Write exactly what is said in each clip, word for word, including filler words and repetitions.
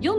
You'll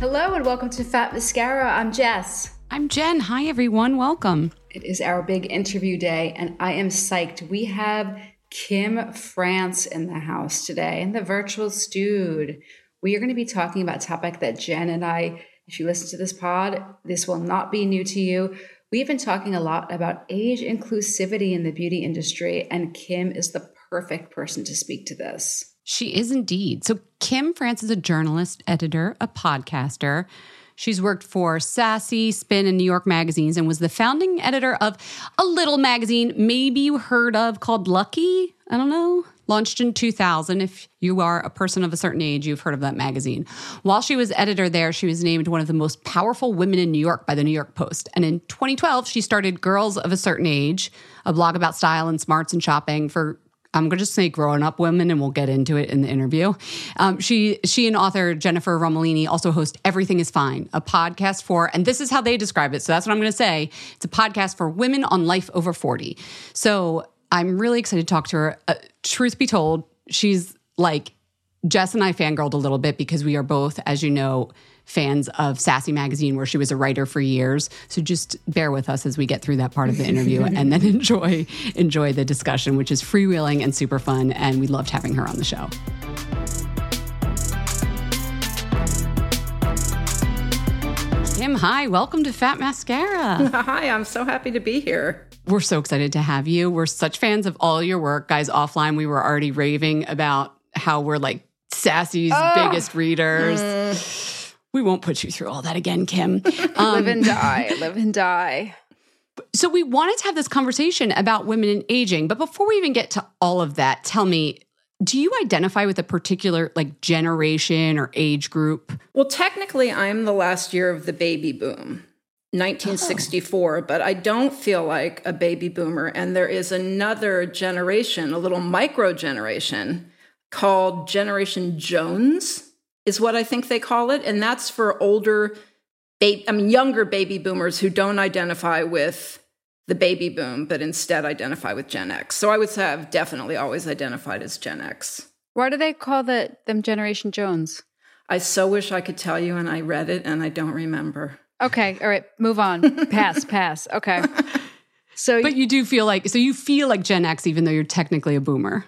Hello and welcome to Fat Mascara. I'm Jess. I'm Jen. Hi everyone. Welcome. It is our big interview day and I am psyched. We have Kim France in the house today in the virtual studio. We are going to be talking about a topic that Jen and I, if you listen to this pod, this will not be new to you. We've been talking a lot about age inclusivity in the beauty industry and Kim is the perfect person to speak to this. She is indeed. So Kim France is a journalist, editor, a podcaster. She's worked for Sassy, Spin, and New York magazines and was the founding editor of a little magazine maybe you heard of called Lucky. I don't know. Launched in two thousand. If you are a person of a certain age, you've heard of that magazine. While she was editor there, she was named one of the most powerful women in New York by the New York Post. And in twenty twelve, she started Girls of a Certain Age, a blog about style and smarts and shopping for I'm going to just say grown up women, and we'll get into it in the interview. Um, she she and author Jennifer Romolini also host Everything is Fine, a podcast for, and this is how they describe it, so that's what I'm going to say. It's a podcast for women on life over forty. So I'm really excited to talk to her. Uh, truth be told, she's like, Jess and I fangirled a little bit because we are both, as you know, fans of Sassy Magazine, where she was a writer for years. So just bear with us as we get through that part of the interview and then enjoy enjoy the discussion, which is freewheeling and super fun. And we loved having her on the show. Kim, hi. Welcome to Fat Mascara. Hi, I'm so happy to be here. We're so excited to have you. We're such fans of all your work. Guys, offline, we were already raving about how we're like Sassy's oh. biggest readers. Mm. we won't put you through all that again, Kim. Um, live and die, live and die. So we wanted to have this conversation about women and aging. But before we even get to all of that, tell me, do you identify with a particular like generation or age group? Well, technically, I'm the last year of the baby boom, nineteen sixty-four, oh. but I don't feel like a baby boomer. And there is another generation, a little micro generation called Generation Jones is what I think they call it. And that's for older Ba- I mean, younger baby boomers who don't identify with the baby boom, but instead identify with Gen X. So I would say I've definitely always identified as Gen X. Why do they call the, them Generation Jones? I so wish I could tell you, and I read it, and I don't remember. Okay, all right, move on. pass, pass, okay. So, but you do feel like, so you feel like Gen X, even though you're technically a boomer.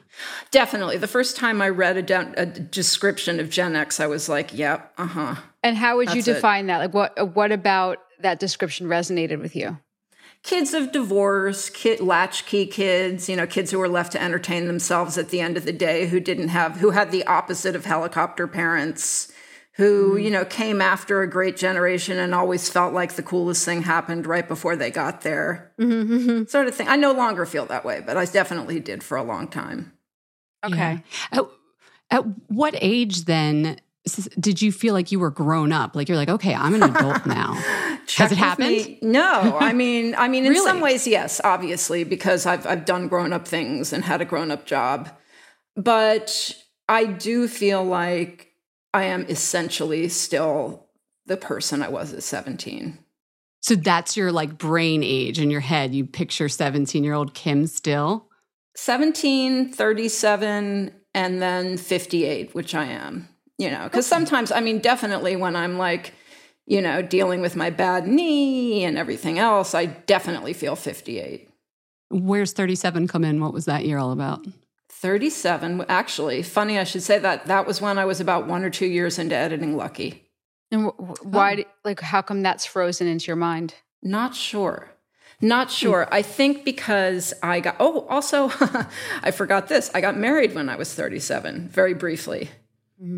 Definitely. The first time I read a, de- a description of Gen X, I was like, yep, yeah, uh-huh. And how would That's you define it. that? Like, what what about that description resonated with you? Kids of divorce, kid, latchkey kids, you know, kids who were left to entertain themselves at the end of the day, who didn't have, who had the opposite of helicopter parents, who, mm. you know, came after a great generation and always felt like the coolest thing happened right before they got there, mm-hmm. sort of thing. I no longer feel that way, but I definitely did for a long time. Okay. Yeah. At, at what age then did you feel like you were grown up? Like you're like, okay, I'm an adult now. Has it happened? Me? No, I mean, I mean, in really? some ways, yes, obviously, because I've I've done grown up things and had a grown up job, but I do feel like I am essentially still the person I was at seventeen. So that's your like brain age in your head. You picture seventeen-year-old Kim still? seventeen, thirty-seven, and then fifty-eight, which I am. You know, because sometimes, I mean, definitely when I'm like, you know, dealing with my bad knee and everything else, I definitely feel fifty-eight. Where's thirty-seven come in? What was that year all about? thirty-seven, actually, funny I should say that. That was when I was about one or two years into editing Lucky. And wh- why, oh. like, how come that's frozen into your mind? Not sure. Not sure. I think because I got, oh, also, I forgot this. I got married when I was thirty-seven, very briefly.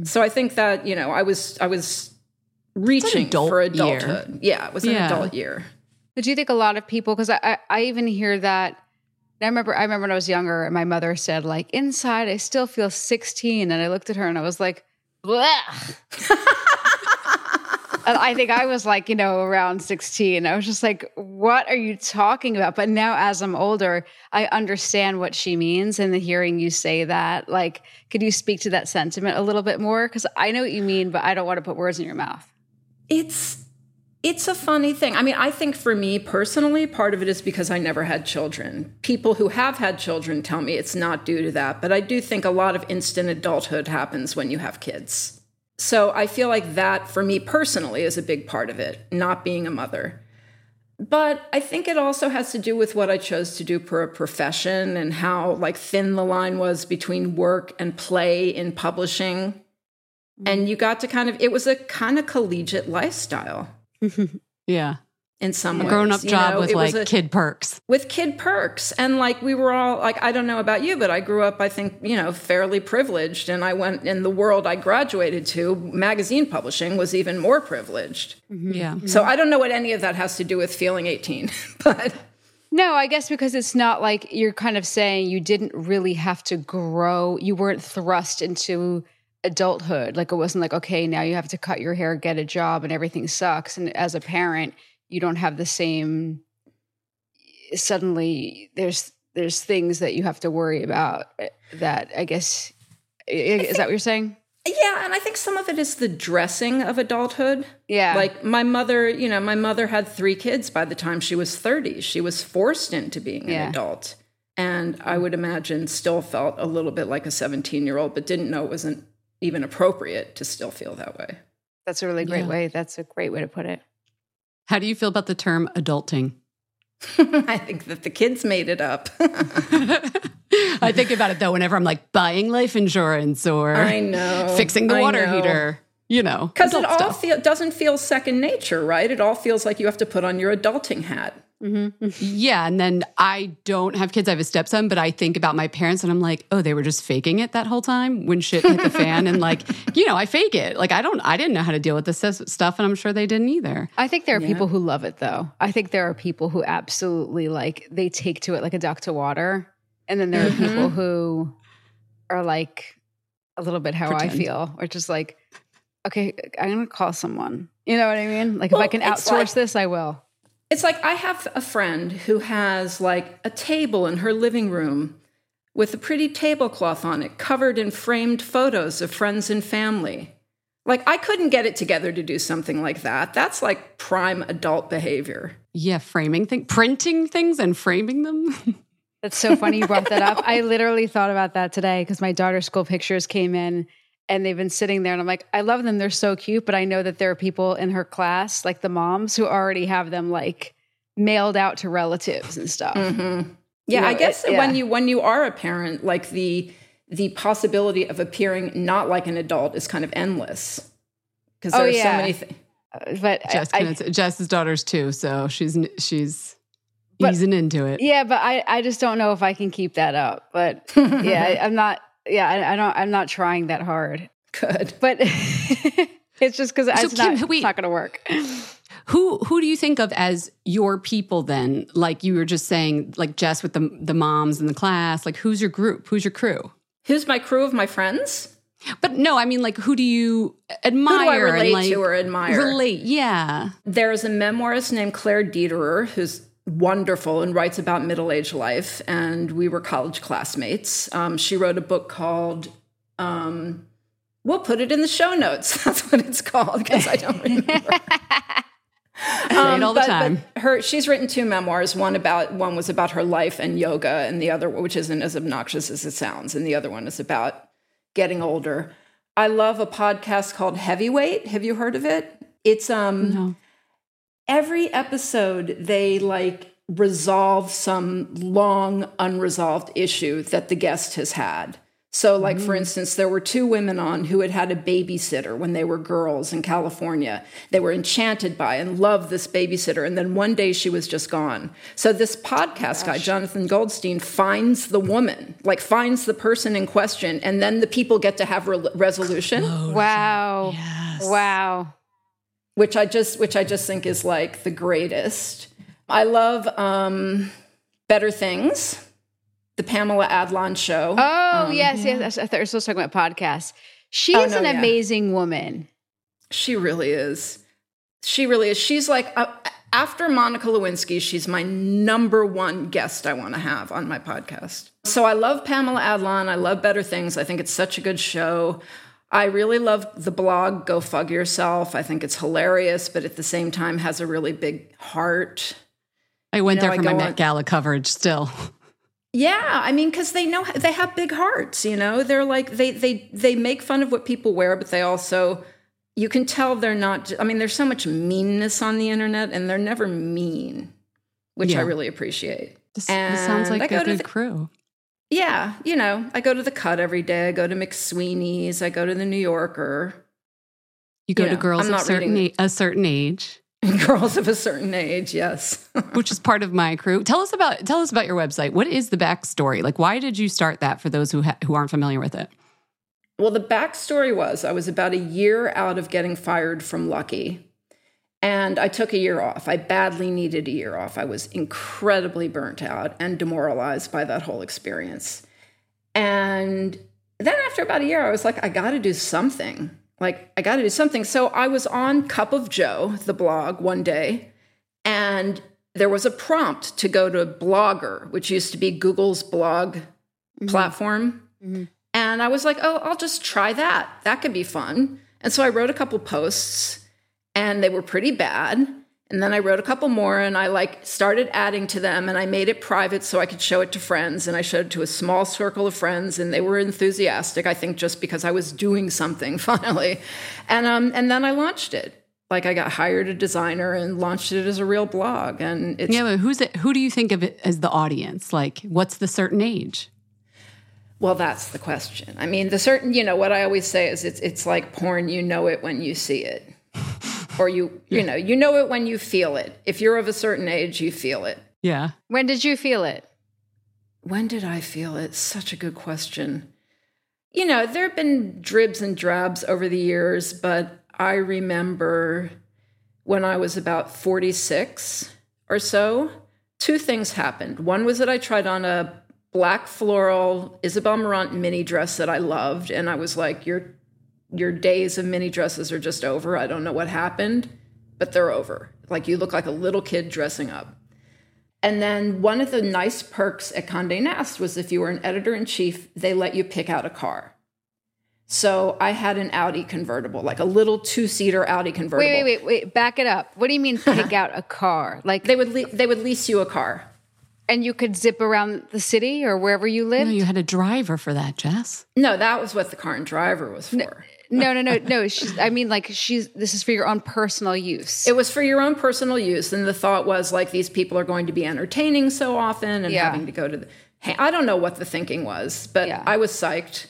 So I think that, you know, I was I was reaching adult for adulthood. Year. Yeah, it was an yeah. adult year. But do you think a lot of people, because I, I, I even hear that, I remember I remember when I was younger and my mother said like, inside I still feel sixteen. And I looked at her and I was like, blech. I think I was like, you know, around sixteen. I was just like, what are you talking about? But now as I'm older, I understand what she means. And the hearing you say that, like, could you speak to that sentiment a little bit more? Because I know what you mean, but I don't want to put words in your mouth. It's, it's a funny thing. I mean, I think for me personally, part of it is because I never had children. People who have had children tell me it's not due to that. But I do think a lot of instant adulthood happens when you have kids. So I feel like that, for me personally, is a big part of it, not being a mother. But I think it also has to do with what I chose to do for a profession and how like thin the line was between work and play in publishing. And you got to kind of, it was a kind of collegiate lifestyle. yeah. In some ways. A grown-up job with like kid perks. With kid perks. And like we were all, like, I don't know about you, but I grew up, I think, you know, fairly privileged. And I went, in the world I graduated to, magazine publishing was even more privileged. Mm-hmm. Yeah. Mm-hmm. So I don't know what any of that has to do with feeling eighteen. But no, I guess because it's not like you're kind of saying you didn't really have to grow. You weren't thrust into adulthood. Like it wasn't like, okay, now you have to cut your hair, get a job, and everything sucks. And as a parent, you don't have the same, suddenly there's there's things that you have to worry about that I guess, I is think, that what you're saying? Yeah, and I think some of it is the dressing of adulthood. Yeah. Like my mother, you know, my mother had three kids by the time she was thirty. She was forced into being yeah. an adult. And I would imagine still felt a little bit like a seventeen-year-old, but didn't know it wasn't even appropriate to still feel that way. That's a really great yeah. way. That's a great way to put it. How do you feel about the term adulting? I think that the kids made it up. I think about it, though, whenever I'm like buying life insurance or I know, fixing the I water know. heater, you know. Because it all feel, doesn't feel second nature, right? It all feels like you have to put on your adulting hat. Mm-hmm. Yeah. And then I don't have kids. I have a stepson, but I think about my parents and I'm like, oh, they were just faking it that whole time when shit hit the fan. And like, you know, I fake it. Like, I don't, I didn't know how to deal with this stuff. And I'm sure they didn't either. I think there are yeah. people who love it though. I think there are people who absolutely like, they take to it like a duck to water. And then there are mm-hmm. people who are like a little bit how Pretend. I feel, or just like, okay, I'm going to call someone. You know what I mean? Like well, if I can outsource like- this, I will. It's like I have a friend who has like a table in her living room with a pretty tablecloth on it covered in framed photos of friends and family. Like I couldn't get it together to do something like that. That's like prime adult behavior. Yeah, framing things, printing things and framing them. That's so funny you brought that up. I literally thought about that today because my daughter's school pictures came in and they've been sitting there and I'm like, I love them. They're so cute. But I know that there are people in her class, like the moms who already have them like mailed out to relatives and stuff. Mm-hmm. Yeah. You know, I guess it, yeah. when you, when you are a parent, like the, the possibility of appearing not like an adult is kind of endless because there oh, are yeah. so many things. Uh, but Jess, I, I, Jess's daughter's too. So she's, she's but, easing into it. Yeah. But I, I just don't know if I can keep that up, but yeah, I, I'm not, Yeah, I, I don't. I'm not trying that hard. Good, but it's just because so it's, it's not going to work. Who who do you think of as your people then? Like you were just saying, like Jess with the the moms in the class. Like who's your group? Who's your crew? Who's my crew of my friends? But no, I mean, like who do you admire? Who do I relate and, like, to or admire? Relate, yeah. There is a memoirist named Claire Dederer who's wonderful and writes about middle-aged life, and we were college classmates. Um, she wrote a book called, um, we'll put it in the show notes. That's what it's called because I don't remember. um, all the but, time. But her, she's written two memoirs. One about one was about her life and yoga, and the other, which isn't as obnoxious as it sounds, and the other one is about getting older. I love a podcast called Heavyweight. Have you heard of it? It's um. No. Every episode, they like resolve some long unresolved issue that the guest has had. So like, mm-hmm. for instance, there were two women on who had had a babysitter when they were girls in California. They were enchanted by and loved this babysitter. And then one day she was just gone. So this podcast oh, guy, Jonathan Goldstein, finds the woman, like finds the person in question. And then the people get to have re- resolution. Closure. Wow. Yes. Wow. Which I just, which I just think is like the greatest. I love um, Better Things, the Pamela Adlon show. Oh um, yes, yeah. yes. I thought we were supposed to talk about podcasts. She's oh, no, an yeah. amazing woman. She really is. She really is. She's like uh, after Monica Lewinsky, she's my number one guest I want to have on my podcast. So I love Pamela Adlon. I love Better Things. I think it's such a good show. I really love the blog, Go Fug Yourself. I think it's hilarious, but at the same time has a really big heart. I went you know, there for I my Met on, Gala coverage still. Yeah, I mean, because they know they have big hearts, you know? They're like, they they they make fun of what people wear, but they also, you can tell they're not, I mean, there's so much meanness on the internet, and they're never mean, which yeah. I really appreciate. This, and this sounds like I a good the, crew. Yeah, you know, I go to The Cut every day. I go to McSweeney's. I go to The New Yorker. You go you know, to Girls of certain a-, a Certain Age. Girls of a Certain Age, yes. Which is part of my crew. Tell us about tell us about your website. What is the backstory? Like, why did you start that for those who ha- who aren't familiar with it? Well, the backstory was I was about a year out of getting fired from Lucky, and I took a year off. I badly needed a year off. I was incredibly burnt out and demoralized by that whole experience. And then after about a year, I was like, I got to do something. Like, I got to do something. So I was on Cup of Joe, the blog, one day, and there was a prompt to go to Blogger, which used to be Google's blog mm-hmm. platform. Mm-hmm. And I was like, oh, I'll just try that. That could be fun. And so I wrote a couple posts, and they were pretty bad. And then I wrote a couple more, and I like started adding to them, and I made it private so I could show it to friends. And I showed it to a small circle of friends, and they were enthusiastic, I think, just because I was doing something finally. And um, and then I launched it. Like I got hired a designer and launched it as a real blog. And it's, yeah, but who's it, who do you think of it as the audience? Like, what's the certain age? Well, that's the question. I mean, the certain, you know, what I always say is it's it's like porn. You know it when you see it. or you, yeah. you know, you know it when you feel it. If you're of a certain age, you feel it. Yeah. When did you feel it? When did I feel it? Such a good question. You know, there have been dribs and drabs over the years, but I remember when I was about forty-six or so, two things happened. One was that I tried on a black floral Isabel Marant mini dress that I loved, and I was like, your your days of mini dresses are just over. I don't know what happened, but they're over. Like, you look like a little kid dressing up. And then one of the nice perks at Condé Nast was if you were an editor-in-chief, they let you pick out a car. So I had an Audi convertible, like a little two-seater Audi convertible. Wait, wait, wait, wait. Back it up. What do you mean pick out a car? Like they would le- they would lease you a car. And you could zip around the city or wherever you lived? No, you had a driver for that, Jess. No, that was what the car and driver was for. No. No, no, no, no. She's, I mean, like, she's. This is for your own personal use. It was for your own personal use. And the thought was, like, these people are going to be entertaining so often and yeah. having to go to the... Hey, I don't know what the thinking was, but yeah. I was psyched.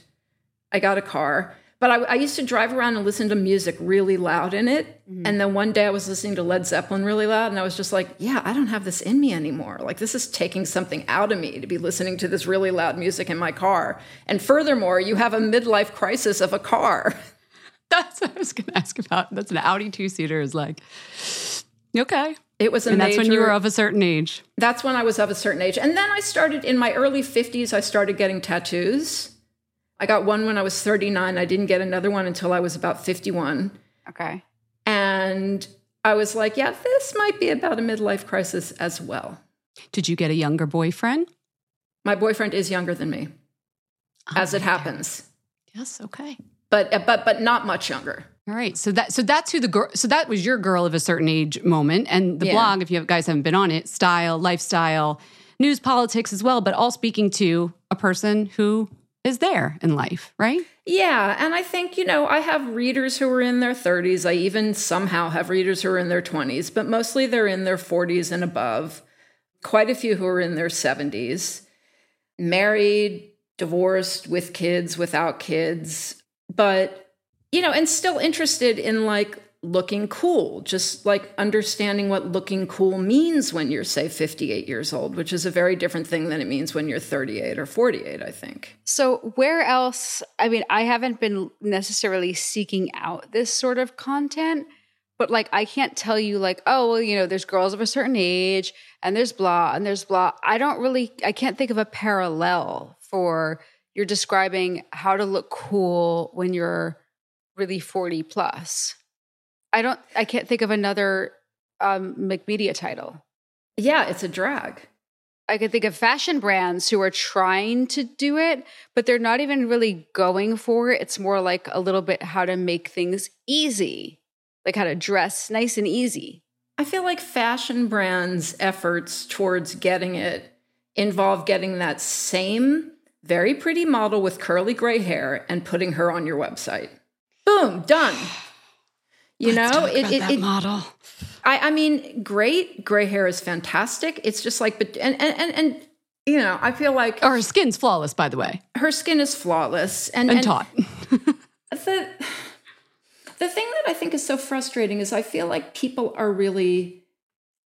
I got a car. But I, I used to drive around and listen to music really loud in it. Mm-hmm. And then one day I was listening to Led Zeppelin really loud, and I was just like, yeah, I don't have this in me anymore. Like, this is taking something out of me to be listening to this really loud music in my car. And furthermore, you have a midlife crisis of a car. That's what I was going to ask about. That's an Audi two-seater is like, okay. It was a and major, that's when you were of a certain age. That's when I was of a certain age. And then I started, in my early fifties, I started getting tattoos. I got one when I was thirty-nine. I didn't get another one until I was about fifty-one. Okay. And I was like, yeah, this might be about a midlife crisis as well. Did you get a younger boyfriend? My boyfriend is younger than me, oh, as it happens. God. Yes, okay. But but but not much younger. All right. So that so that's who the girl so that was your girl of a certain age moment. And the yeah. blog, if you guys haven't been on it, style, lifestyle, news, politics as well, but all speaking to a person who is there in life, right? Yeah. And I think, you know, I have readers who are in their thirties. I even somehow have readers who are in their twenties, but mostly they're in their forties and above. Quite a few who are in their seventies, married, divorced, with kids, without kids. But, you know, and still interested in like looking cool, just like understanding what looking cool means when you're, say, fifty-eight years old, which is a very different thing than it means when you're thirty-eight or forty-eight, I think. So where else, I mean, I haven't been necessarily seeking out this sort of content, but like, I can't tell you like, oh, well, you know, there's girls of a certain age and there's blah and there's blah. I don't really, I can't think of a parallel for you're describing how to look cool when you're really forty plus. I don't, I can't think of another um, McMedia title. Yeah, it's a drag. I could think of fashion brands who are trying to do it, but they're not even really going for it. It's more like a little bit how to make things easy, like how to dress nice and easy. I feel like fashion brands' efforts towards getting it involve getting that same very pretty model with curly gray hair and putting her on your website. Boom, done. You Let's know, talk it, about it, that it model. I, I mean, great gray hair is fantastic. It's just like, but and, and and and you know, I feel like her skin's flawless. By the way, her skin is flawless and, and, and taut. the the thing that I think is so frustrating is I feel like people are really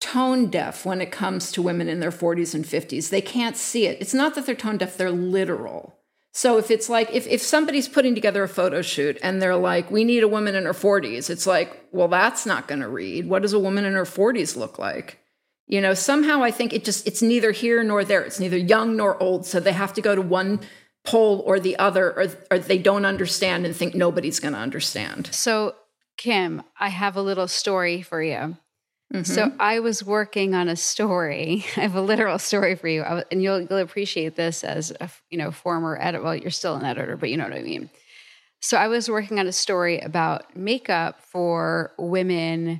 tone deaf when it comes to women in their forties and fifties. They can't see it. It's not that they're tone deaf; they're literal. So if it's like, if, if somebody's putting together a photo shoot and they're like, we need a woman in her forties, it's like, well, that's not going to read. What does a woman in her forties look like? You know, somehow I think it just, it's neither here nor there. It's neither young nor old. So they have to go to one pole or the other, or, or they don't understand and think nobody's going to understand. So Kim, I have a little story for you. Mm-hmm. So I was working on a story. I have a literal story for you, I was, and you'll, you'll appreciate this as a you know former editor. Well, you're still an editor, but you know what I mean. So I was working on a story about makeup for women,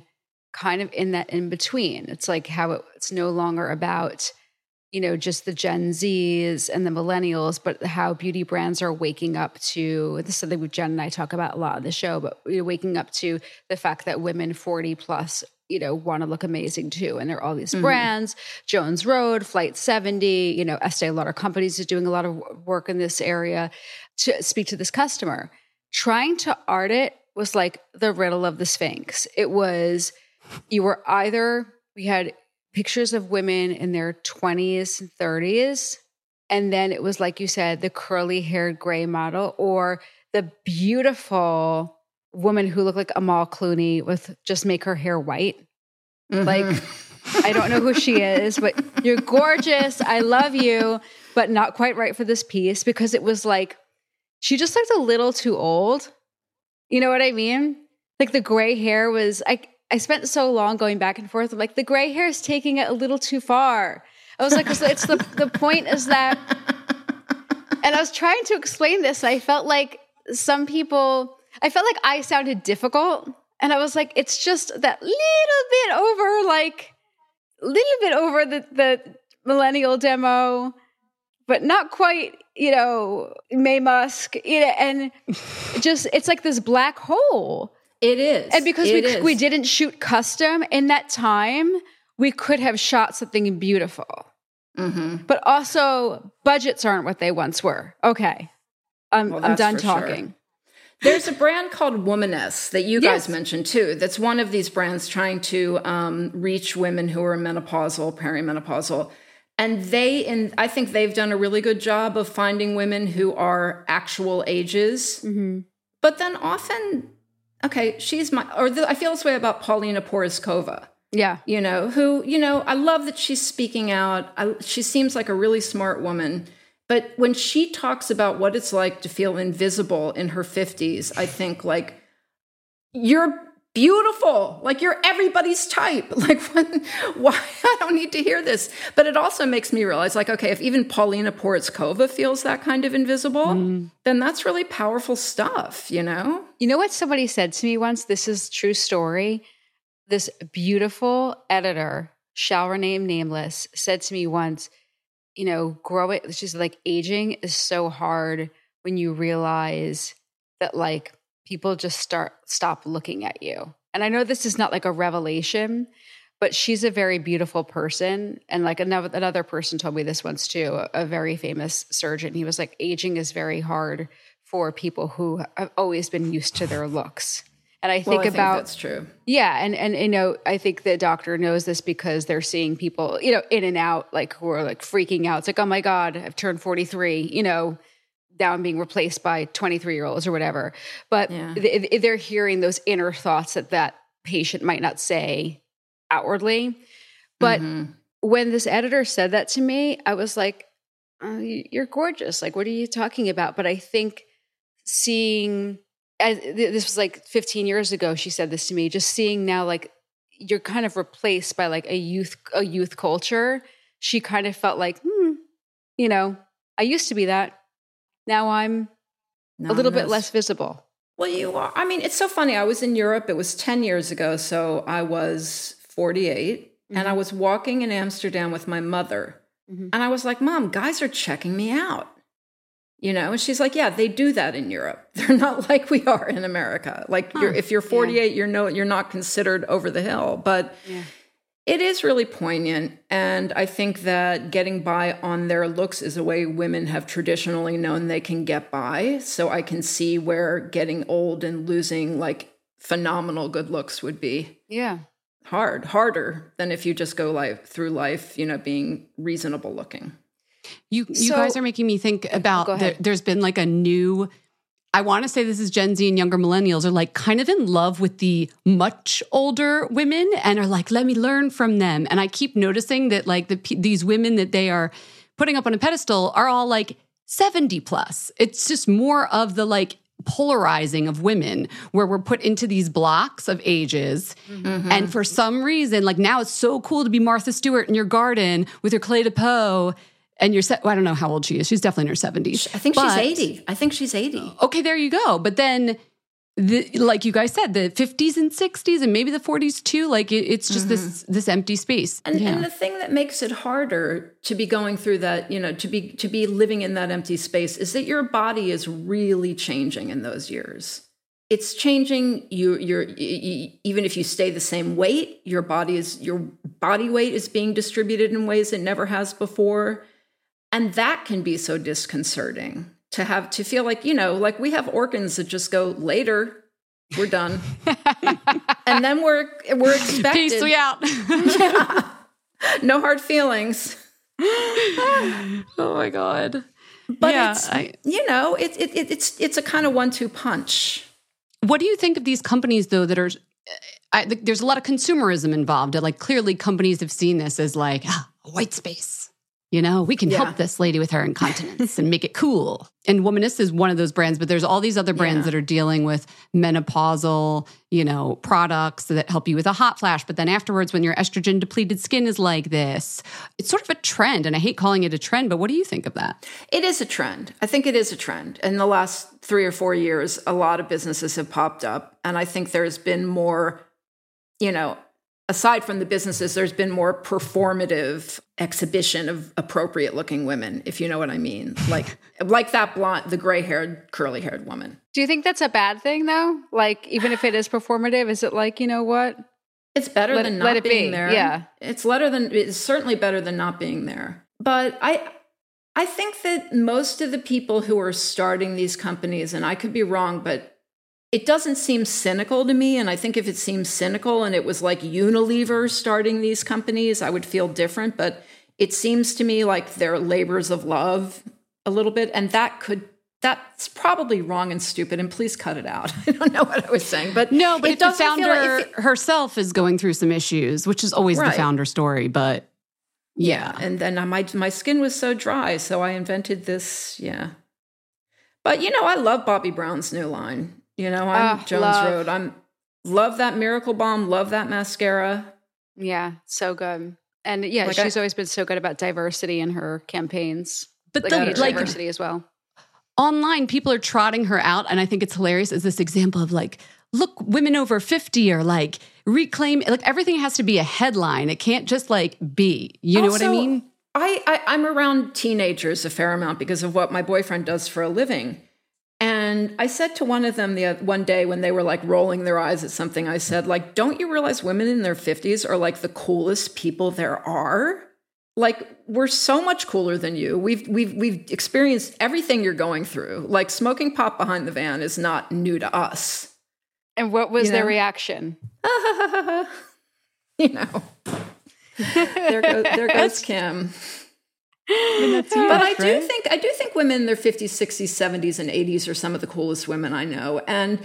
kind of in that in between. It's like how it, it's no longer about you know just the Gen Zs and the millennials, but how beauty brands are waking up to this is something Jen and I talk about a lot on the show, but you're waking up to the fact that women forty plus. You know, want to look amazing too. And there are all these mm-hmm. brands, Jones Road, Flight seventy, you know, Estee Lauder Companies is doing a lot of work in this area to speak to this customer. Trying to art it was like the riddle of the Sphinx. It was, you were either, we had pictures of women in their twenties and thirties. And then it was, like you said, the curly haired gray model or the beautiful woman who looked like Amal Clooney with just make her hair white. Mm-hmm. Like, I don't know who she is, but you're gorgeous. I love you, but not quite right for this piece, because it was like, she just looked a little too old. You know what I mean? Like the gray hair was, I I spent so long going back and forth. I'm like, the gray hair is taking it a little too far. I was like, so it's the, the point is that, and I was trying to explain this. And I felt like some people, I felt like I sounded difficult. And I was like, it's just that little bit over, like little bit over the, the millennial demo, but not quite, you know, May Musk, you know, and just, it's like this black hole. It is. And because we, we didn't shoot custom in that time, we could have shot something beautiful. Mm-hmm. But also, budgets aren't what they once were. Okay. I'm, well, I'm done talking. Sure. There's a brand called Womaness that you guys yes. mentioned too. That's one of these brands trying to um, reach women who are menopausal, perimenopausal. And they, and I think they've done a really good job of finding women who are actual ages. Mm-hmm. But then often... Okay, she's my, or the, I feel this way about Paulina Porizkova. Yeah. You know, who, you know, I love that she's speaking out. I, she seems like a really smart woman. But when she talks about what it's like to feel invisible in her fifties, I think, like, you're beautiful. Like, you're everybody's type. Like, when, why? I don't need to hear this. But it also makes me realize, like, okay, if even Paulina Porizkova feels that kind of invisible, mm. then that's really powerful stuff, you know? You know what somebody said to me once? This is true story. This beautiful editor, shall remain nameless, said to me once, you know, grow it. She's like, aging is so hard when you realize that, like, people just start stop looking at you. And I know this is not like a revelation, but she's a very beautiful person. And like another, another person told me this once too, a, a very famous surgeon. He was like, aging is very hard for people who have always been used to their looks. And I think well, I about- think that's true. Yeah. And, and, you know, I think the doctor knows this because they're seeing people, you know, in and out, like who are like freaking out. It's like, oh my God, I've turned forty-three, you know, down being replaced by twenty-three year olds or whatever. But yeah. th- they're hearing those inner thoughts that that patient might not say outwardly. But mm-hmm. when this editor said that to me, I was like, oh, you're gorgeous. Like, what are you talking about? But I think seeing, as, this was like fifteen years ago, she said this to me, just seeing now, like, you're kind of replaced by like a youth, a youth culture. She kind of felt like, hmm, you know, I used to be that. Now I'm no, a little bit less visible. Well, you are. I mean, it's so funny. I was in Europe. It was ten years ago. So I was forty-eight mm-hmm. and I was walking in Amsterdam with my mother. Mm-hmm. And I was like, Mom, guys are checking me out. You know? And she's like, yeah, they do that in Europe. They're not like we are in America. Like huh. you're, if you're forty-eight, yeah. you're no, you're not considered over the hill. But yeah. it is really poignant, and I think that getting by on their looks is a way women have traditionally known they can get by, so I can see where getting old and losing, like, phenomenal good looks would be yeah. hard, harder than if you just go life, through life, you know, being reasonable looking. You you so, guys are making me think about, the, there's been, like, a new... I want to say this is Gen Z and younger millennials are like kind of in love with the much older women and are like, let me learn from them. And I keep noticing that like the, these women that they are putting up on a pedestal are all like seventy plus. It's just more of the like polarizing of women where we're put into these blocks of ages. Mm-hmm. And for some reason, like now it's so cool to be Martha Stewart in your garden with your Clay DePoe. And you're, well, I don't know how old she is. She's definitely in her seventies. I think but, she's eighty. I think she's eighty. Okay, there you go. But then, the, like you guys said, the fifties and sixties and maybe the forties too, like it, it's just mm-hmm. this this empty space. And, yeah. and the thing that makes it harder to be going through that, you know, to be to be living in that empty space is that your body is really changing in those years. It's changing. You, you're, you, even if you stay the same weight, your body is your body weight is being distributed in ways it never has before. And that can be so disconcerting to have, to feel like, you know, like we have organs that just go later, We're done. And then we're we're expected. Peace, we out. Yeah. No hard feelings. Oh my God. But yeah, it's, I, you know, it's it, it, it's it's a kind of one-two punch. What do you think of these companies, though, that are... I, there's a lot of consumerism involved. Like, clearly companies have seen this as like, ah, white space. You know, we can yeah. help this lady with her incontinence and make it cool. And Womaness is one of those brands, but there's all these other brands yeah. that are dealing with menopausal, you know, products that help you with a hot flash. But then afterwards, when your estrogen depleted skin is like this, it's sort of a trend. And I hate calling it a trend, but what do you think of that? It is a trend. I think it is a trend. In the last three or four years, a lot of businesses have popped up. And I think there's been more, you know, aside from the businesses, there's been more performative exhibition of appropriate-looking women, if you know what I mean. Like like that blonde, the gray-haired, curly-haired woman. Do you think that's a bad thing, though? Like, even if it is performative, is it like, you know what? It's better let than it, not let it being be. There. Yeah. It's, better than, it's certainly better than not being there. But I, I think that most of the people who are starting these companies, and I could be wrong, but it doesn't seem cynical to me. And I think if it seems cynical and it was like Unilever starting these companies, I would feel different. But it seems to me like they're labors of love a little bit. And that could, that's probably wrong and stupid. And please cut it out. I don't know what I was saying. But no, but it if the founder like if it, herself is going through some issues, which is always right. the founder story, but yeah. yeah. And then my, my skin was so dry. So I invented this. Yeah. But you know, I love Bobbi Brown's new line. You know, I'm oh, Jones love. Road. I'm love that Miracle Balm, love that mascara. Yeah, so good. And yeah, like she's I, always been so good about diversity in her campaigns. But like, the like, diversity as well. Online, people are trotting her out, and I think it's hilarious as this example of like, look, women over fifty are like reclaim like everything has to be a headline. It can't just like be. You also, know what I mean? I, I I'm around teenagers a fair amount because of what my boyfriend does for a living. And I said to one of them the one day when they were like rolling their eyes at something, I said, like, don't you realize women in their fifties are like the coolest people there are? Like, we're so much cooler than you. We've we've we've experienced everything you're going through. Like, smoking pot behind the van is not new to us. And what was you know? their reaction? you know, there goes, there goes Kim. But I do think I do think women in their fifties, sixties, seventies, and eighties are some of the coolest women I know, and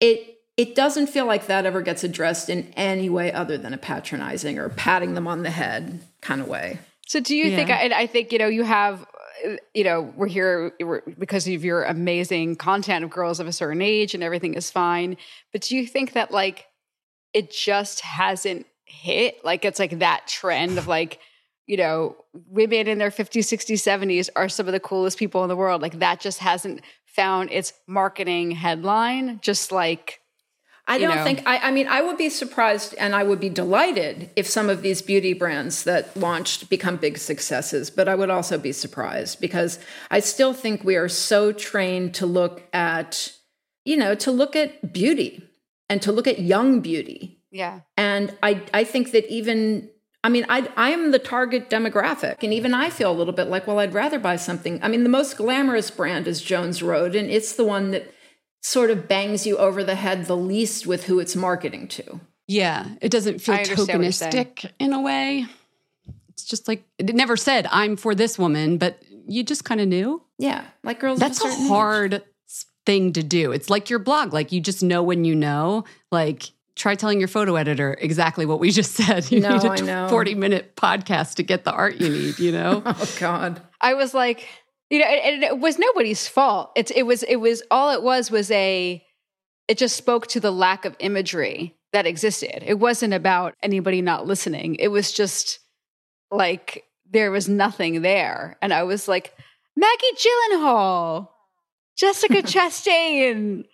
it it doesn't feel like that ever gets addressed in any way other than a patronizing or patting them on the head kind of way. So, do you yeah. think? I, I think you know you have you know we're here we're, because of your amazing content of Girls of a Certain Age and Everything is Fine. But do you think that like it just hasn't hit? Like it's like that trend of like. You know, women in their fifties, sixties, seventies are some of the coolest people in the world. Like that just hasn't found its marketing headline. Just like, I don't you know. think, I, I mean, I would be surprised and I would be delighted if some of these beauty brands that launched become big successes, but I would also be surprised because I still think we are so trained to look at, you know, to look at beauty and to look at young beauty. Yeah. And I, I think that even, I mean, I I am the target demographic. And even I feel a little bit like, well, I'd rather buy something. I mean, the most glamorous brand is Jones Road, and it's the one that sort of bangs you over the head the least with who it's marketing to. Yeah, it doesn't feel tokenistic in a way. It's just like, it never said, I'm for this woman, but you just kind of knew. Yeah, like Girls of a Certain Age. That's a hard thing to do. It's like your blog. Like, you just know when you know, like... Try telling your photo editor exactly what we just said. You no, need a forty-minute podcast to get the art you need, you know? Oh, God. I was like, you know, and it, it was nobody's fault. It's it was, it was, all it was was a, it just spoke to the lack of imagery that existed. It wasn't about anybody not listening. It was just like, there was nothing there. And I was like, Maggie Gyllenhaal, Jessica Chastain,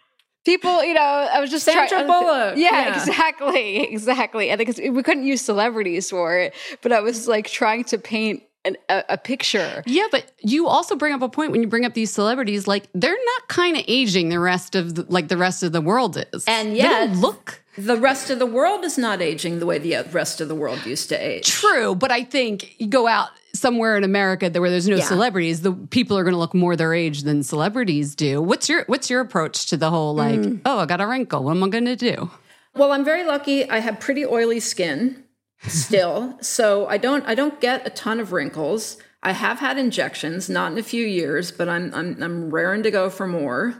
people, you know, I was just Sandra try- Bullock. Yeah, yeah, exactly, exactly. And because we couldn't use celebrities for it, but I was like trying to paint an, a, a picture. Yeah, but you also bring up a point when you bring up these celebrities, like they're not kind of aging the rest of the, like the rest of the world is, and yet they don't look. The rest of the world is not aging the way the rest of the world used to age. True, but I think you go out somewhere in America that where there's no yeah. celebrities, the people are going to look more their age than celebrities do. What's your what's your approach to the whole like, mm. oh, I got a wrinkle, what am I going to do? Well, I'm very lucky. I have pretty oily skin still, so I don't I don't get a ton of wrinkles. I have had injections, not in a few years, but I'm I'm, I'm raring to go for more.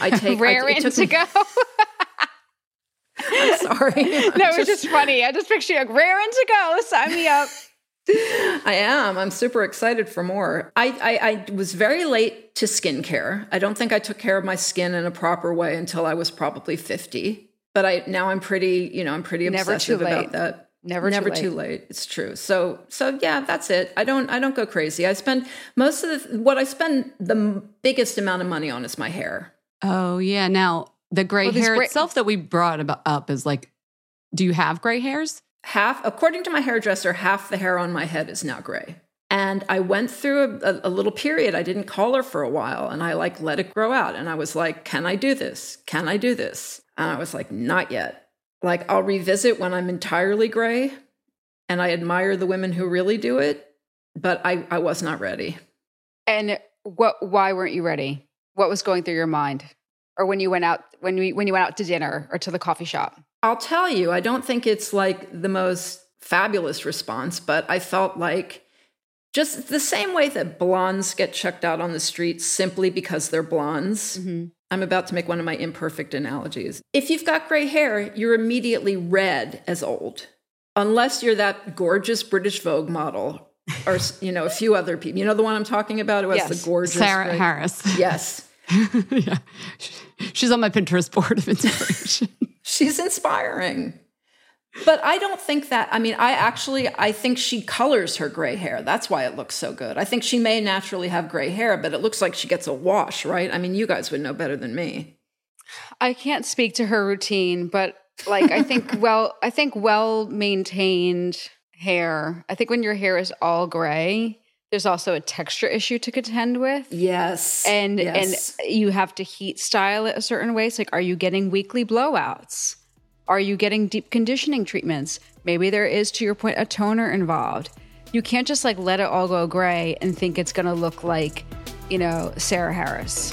I take raring I, it took to me- go. I'm sorry. I'm no, it's just, just funny. I just picture you like, raring to go. Sign me up. I am. I'm super excited for more. I, I, I was very late to skincare. I don't think I took care of my skin in a proper way until I was probably fifty. But I now I'm pretty, you know, I'm pretty obsessive about that. Never, never too late. too late. It's true. So, so yeah, that's it. I don't, I don't go crazy. I spend most of the, what I spend the biggest amount of money on is my hair. Oh yeah. Now the gray well, hair gray- itself that we brought about up is like, do you have gray hairs? Half, according to my hairdresser, half the hair on my head is now gray. And I went through a, a little period. I didn't call her for a while and I like let it grow out. And I was like, can I do this? Can I do this? And I was like, not yet. Like, I'll revisit when I'm entirely gray, and I admire the women who really do it, but I, I was not ready. And what? Why weren't you ready? What was going through your mind? Or when you went out, when we, when you went out to dinner or to the coffee shop? I'll tell you, I don't think it's like the most fabulous response, but I felt like just the same way that blondes get checked out on the street simply because they're blondes. Mm-hmm. I'm about to make one of my imperfect analogies. If you've got gray hair, you're immediately read as old, unless you're that gorgeous British Vogue model or, you know, a few other people. You know the one I'm talking about? It was yes. the gorgeous Sarah gray- Harris. Yes. yeah. She's on my Pinterest board of inspiration. She's inspiring. But I don't think that, I mean, I actually, I think she colors her gray hair. That's why it looks so good. I think she may naturally have gray hair, but it looks like she gets a wash, right? I mean, you guys would know better than me. I can't speak to her routine, but like, I think, well, I think well-maintained hair. I think when your hair is all gray, there's also a texture issue to contend with. Yes. And, yes. and you have to heat style it a certain way. It's like, are you getting weekly blowouts? Are you getting deep conditioning treatments? Maybe there is, to your point, a toner involved. You can't just like let it all go gray and think it's going to look like, you know, Sarah Harris.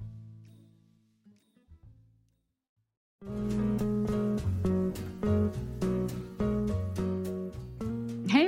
Hey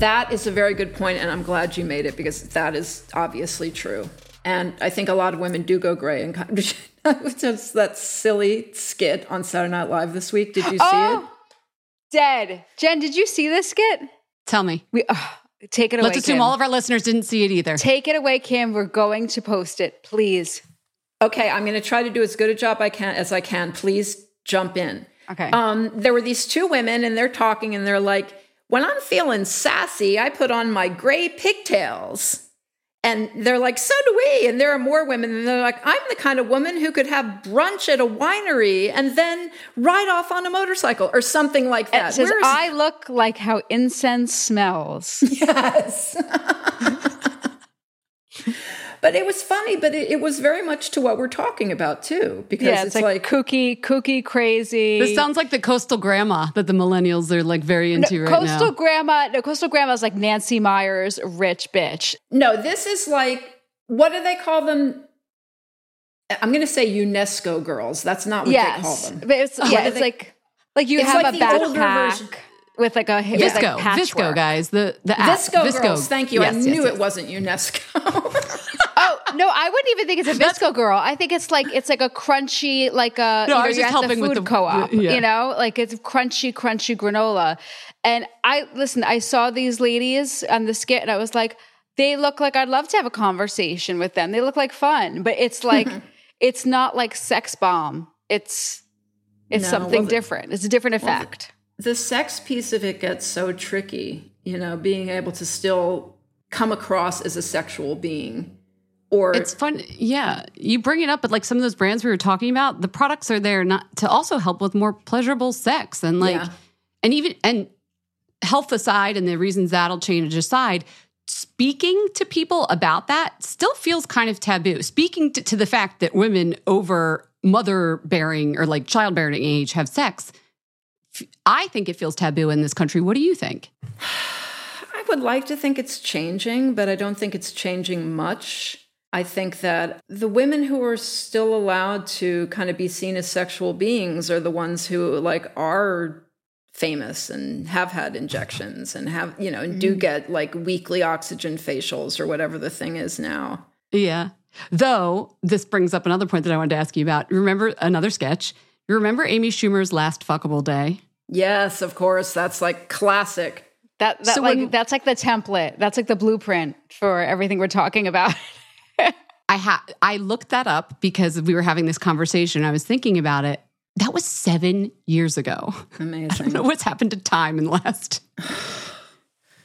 That is a very good point, and I'm glad you made it because that is obviously true. And I think a lot of women do go gray. And just that silly skit on Saturday Night Live this week. Did you oh, see it? Dead. Jen, did you see this skit? Tell me. We oh, take it away. Let's assume Kim. All of our listeners didn't see it either. Take it away, Kim. We're going to post it, please. Okay, I'm going to try to do as good a job I can as I can. Please jump in. Okay. Um, there were these two women, and they're talking, and they're like, when I'm feeling sassy, I put on my gray pigtails. And they're like, so do we. And there are more women. And they're like, I'm the kind of woman who could have brunch at a winery and then ride off on a motorcycle or something like that. It says, Where's- I look like how incense smells. Yes. But it was funny, but it, it was very much to what we're talking about, too. Because yeah, it's, it's like, like kooky, kooky, crazy. This sounds like the coastal grandma that the millennials are like very into no, right coastal now. Coastal grandma, no, coastal grandma's like Nancy Meyers, rich bitch. No, this is like, what do they call them? I'm going to say UNESCO girls. That's not what yes, they call them. But it's, yeah, it's they, like, like you have like a backpack. With like a VSCO, with like VSCO guys, the the app. VSCO, VSCO girls. Thank you. Yes, I yes, knew yes. It wasn't UNESCO. Oh no, I wouldn't even think it's a VSCO That's, girl. I think it's like it's like a crunchy, like a no, I was just helping with the food co-op. Yeah. You know, like it's crunchy, crunchy granola. And I listen. I saw these ladies on the skit, and I was like, they look like I'd love to have a conversation with them. They look like fun, but it's like it's not like sex bomb. It's it's no, something well, different. It's a different effect. Well, the sex piece of it gets so tricky, you know, being able to still come across as a sexual being. Or it's fun. Yeah. You bring it up, but like some of those brands we were talking about, the products are there not to also help with more pleasurable sex and like, yeah. and even, and health aside and the reasons that'll change aside, speaking to people about that still feels kind of taboo. Speaking to, to the fact that women over mother-bearing or like childbearing age have sex, I think it feels taboo in this country. What do you think? I would like to think it's changing, but I don't think it's changing much. I think that the women who are still allowed to kind of be seen as sexual beings are the ones who like are famous and have had injections and have, you know, and do get like weekly oxygen facials or whatever the thing is now. Yeah. Though this brings up another point that I wanted to ask you about. Remember another sketch? You remember Amy Schumer's Last Fuckable Day? Yes, of course. That's like classic. That, that so like when, that's like the template. That's like the blueprint for everything we're talking about. I ha- I looked that up because we were having this conversation. I was thinking about it. That was seven years ago. Amazing. I don't know what's happened to time in the last.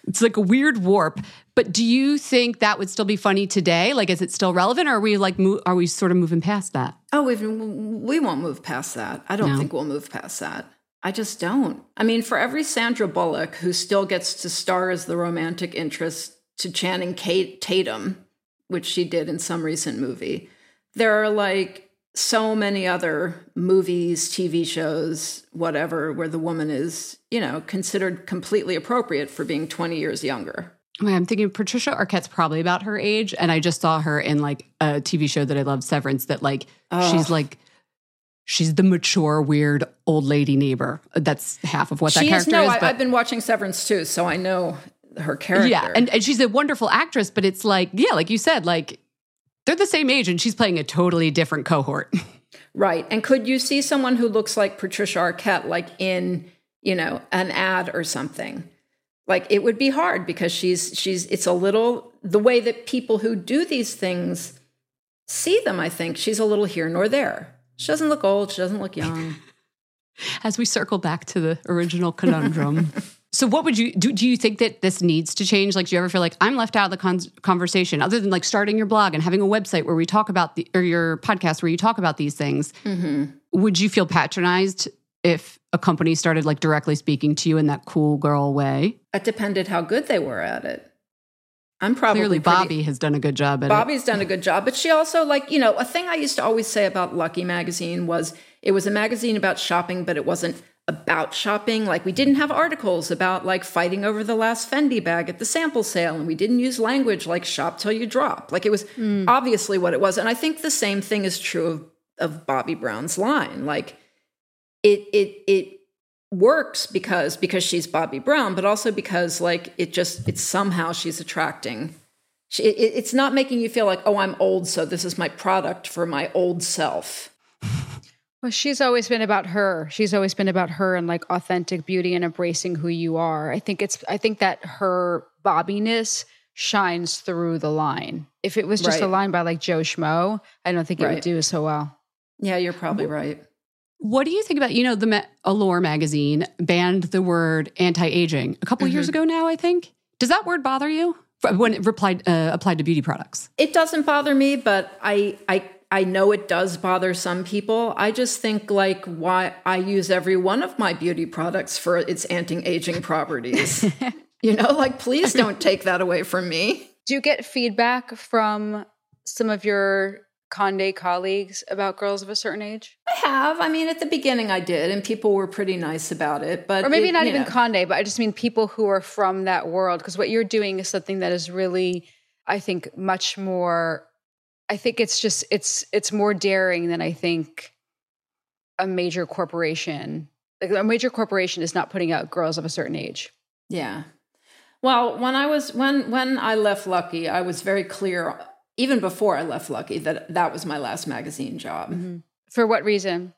It's like a weird warp. But do you think that would still be funny today? Like, is it still relevant? Or are we like, mo- are we sort of moving past that? Oh, we've, we won't move past that. I don't no. think we'll move past that. I just don't. I mean, for every Sandra Bullock who still gets to star as the romantic interest to Channing Kate Tatum, which she did in some recent movie. There are like so many other movies, T V shows, whatever, where the woman is, you know, considered completely appropriate for being twenty years younger. I'm thinking Patricia Arquette's probably about her age. And I just saw her in like a T V show that I love, Severance, that like, oh. she's like, she's the mature, weird old lady neighbor. That's half of what she that character is. No, is, I, but- I've been watching Severance too, so I know her character. Yeah, and, and she's a wonderful actress, but it's like, yeah, like you said, like they're the same age and she's playing a totally different cohort. Right. And could you see someone who looks like Patricia Arquette, like in, you know, an ad or something? Like it would be hard because she's, she's, it's a little, the way that people who do these things see them, I think she's a little here nor there. She doesn't look old. She doesn't look young. As we circle back to the original conundrum. So what would you, do Do you think that this needs to change? Like, do you ever feel like I'm left out of the con- conversation other than like starting your blog and having a website where we talk about the, or your podcast where you talk about these things? Mm-hmm. Would you feel patronized if a company started like directly speaking to you in that cool girl way? It depended how good they were at it. I'm probably Clearly Bobbi pretty, has done a good job at Bobbi's it. Bobbi's done a good job, but she also like, you know, a thing I used to always say about Lucky magazine was it was a magazine about shopping, but it wasn't about shopping. Like we didn't have articles about like fighting over the last Fendi bag at the sample sale. And we didn't use language like shop till you drop. Like it was mm. obviously what it was. And I think the same thing is true of, of Bobbi Brown's line. Like it, it, it works because, because she's Bobbi Brown, but also because like, it just, it's somehow she's attracting. She, it, it's not making you feel like, oh, I'm old. So this is my product for my old self. Well, she's always been about her. She's always been about her and like authentic beauty and embracing who you are. I think it's, I think that her Bobbiness shines through the line. If it was just right. a line by like Joe Schmo, I don't think it right. would do so well. Yeah, you're probably right. What do you think about, you know, the ma- Allure magazine banned the word anti-aging a couple mm-hmm. years ago now, I think. Does that word bother you when it replied, uh, applied to beauty products? It doesn't bother me, but I, I, I know it does bother some people. I just think like why I use every one of my beauty products for its anti-aging properties. You know, like please don't take that away from me. Do you get feedback from some of your Condé colleagues about Girls of a Certain Age? I have. I mean, at the beginning I did, and people were pretty nice about it. But or maybe it, not even know. Condé, but I just mean people who are from that world. Because what you're doing is something that is really, I think, much more... I think it's just, it's it's more daring than I think a major corporation. Like a major corporation is not putting out Girls of a Certain Age. Yeah. Well, when I was, when, when I left Lucky, I was very clear, even before I left Lucky, that that was my last magazine job. Mm-hmm. For what reason?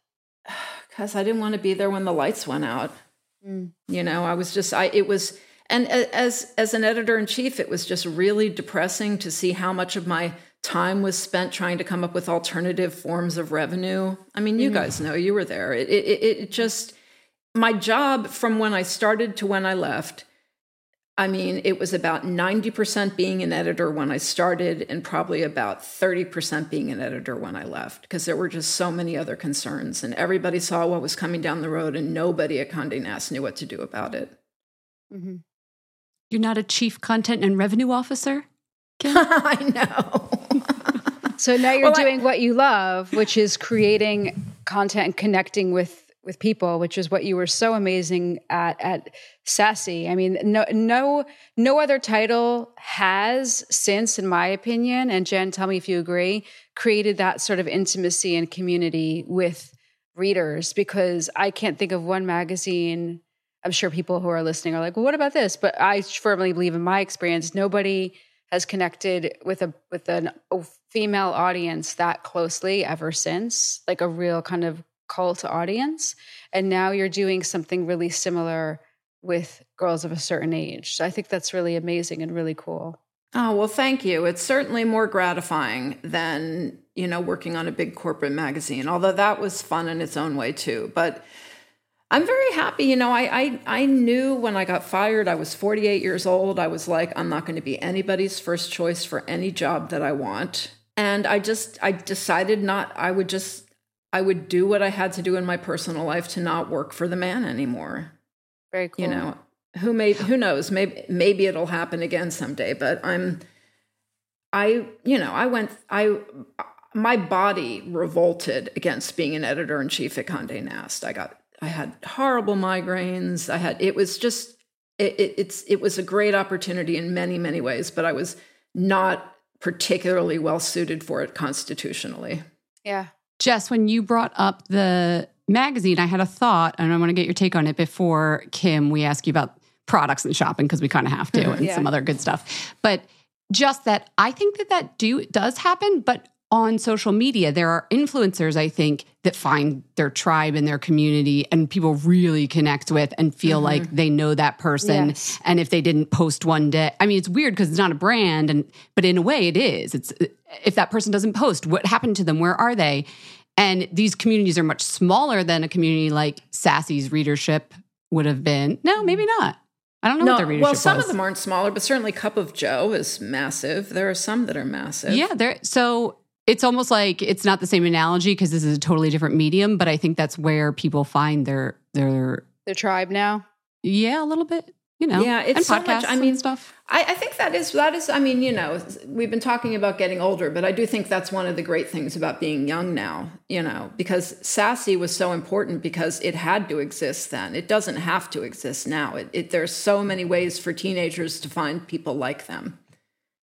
Because I didn't want to be there when the lights went out. Mm. You know, I was just, I, it was, and as, as an editor-in-chief, it was just really depressing to see how much of my time was spent trying to come up with alternative forms of revenue. I mean, you mm-hmm. guys know, you were there. It, it, it just, my job from when I started to when I left, I mean, it was about ninety percent being an editor when I started and probably about thirty percent being an editor when I left, because there were just so many other concerns and everybody saw what was coming down the road and nobody at Condé Nast knew what to do about it. Mm-hmm. You're not a chief content and revenue officer? Kim? I know. So now you're well, doing I- what you love, which is creating content and connecting with with people, which is what you were so amazing at, at Sassy. I mean, no, no, no other title has since, in my opinion, and Jen, tell me if you agree, created that sort of intimacy and community with readers, because I can't think of one magazine. I'm sure people who are listening are like, well, what about this? But I firmly believe in my experience, nobody has connected with a, with an, a female audience that closely ever since, like a real kind of call to audience. And now you're doing something really similar with Girls of a Certain Age. So I think that's really amazing and really cool. Oh, well, thank you. It's certainly more gratifying than, you know, working on a big corporate magazine, although that was fun in its own way too. But I'm very happy. You know, I I, I knew when I got fired, I was forty-eight years old. I was like, I'm not going to be anybody's first choice for any job that I want. And I just, I decided not, I would just, I would do what I had to do in my personal life to not work for the man anymore. Very cool. You know, who may, who knows? Maybe, maybe it'll happen again someday, but I'm, I, you know, I went, I, my body revolted against being an editor in chief at Condé Nast. I got, I had horrible migraines. I had, it was just, it, it, it's, it was a great opportunity in many, many ways, but I was not particularly well suited for it constitutionally. Yeah. Jess, when you brought up the magazine, I had a thought, and I want to get your take on it before, Kim, we ask you about products and shopping, because we kind of have to, and yeah. some other good stuff. But just that, I think that that do, does happen, but on social media, there are influencers, I think, that find their tribe and their community, and people really connect with and feel mm-hmm. like they know that person. Yes. And if they didn't post one day, I mean, it's weird because it's not a brand, and but in a way it is. It's if that person doesn't post, what happened to them? Where are they? And these communities are much smaller than a community like Sassy's readership would have been. No, maybe not. I don't know no, what their readership was. Well, some was. of them aren't smaller, but certainly Cup of Joe is massive. There are some that are massive. Yeah, there. So it's almost like it's not the same analogy because this is a totally different medium, but I think that's where people find their... Their, their tribe now? Yeah, a little bit. You know, yeah, it's and so podcasts much, I mean, and stuff. I, I think that is, that is, I mean, you know, we've been talking about getting older, but I do think that's one of the great things about being young now, you know, because Sassy was so important because it had to exist then. It doesn't have to exist now. It, it, there's so many ways for teenagers to find people like them.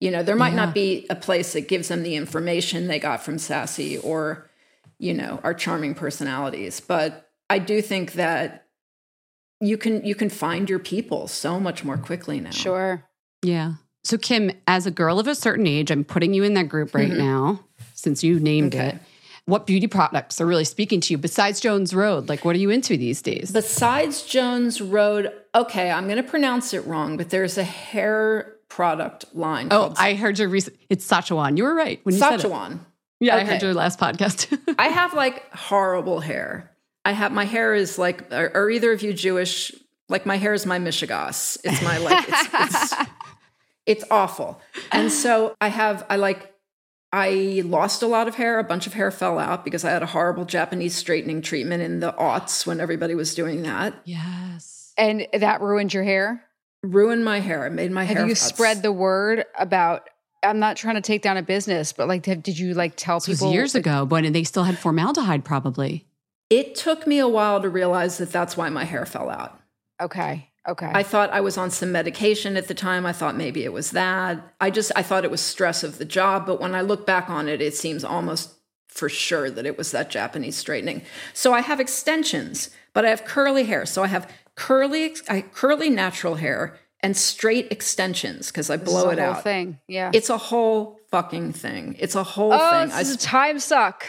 You know, there might yeah. not be a place that gives them the information they got from Sassy or, you know, our charming personalities. But I do think that You can you can find your people so much more quickly now. Sure. Yeah. So Kim, as a girl of a certain age, I'm putting you in that group right mm-hmm. now, since you named okay. it. What beauty products are really speaking to you besides Jones Road? Like, what are you into these days? Besides Jones Road, okay, I'm going to pronounce it wrong, but there's a hair product line. Oh, called- I heard your recent. It's Sachajuan. You were right when you Sachajuan. said it. Sachajuan. Yeah, okay. I heard your last podcast. I have like horrible hair. I have, my hair is like, are, are either of you Jewish? Like my hair is my mishigas. It's my like, it's, it's, it's awful. And so I have, I like, I lost a lot of hair. A bunch of hair fell out because I had a horrible Japanese straightening treatment in the aughts when everybody was doing that. Yes. And that ruined your hair? Ruined my hair. It made my have hair. Have you thoughts. spread the word about, I'm not trying to take down a business, but like, did you like tell this people? It was years that, ago, but they still had formaldehyde probably. It took me a while to realize that that's why my hair fell out. Okay. Okay. I thought I was on some medication at the time. I thought maybe it was that. I just, I thought it was stress of the job. But when I look back on it, it seems almost for sure that it was that Japanese straightening. So I have extensions, but I have curly hair. So I have curly, I, curly natural hair and straight extensions because I blow it out. It's a whole thing. Yeah. It's a whole fucking thing. It's a whole oh, thing. Oh, this is a time suck.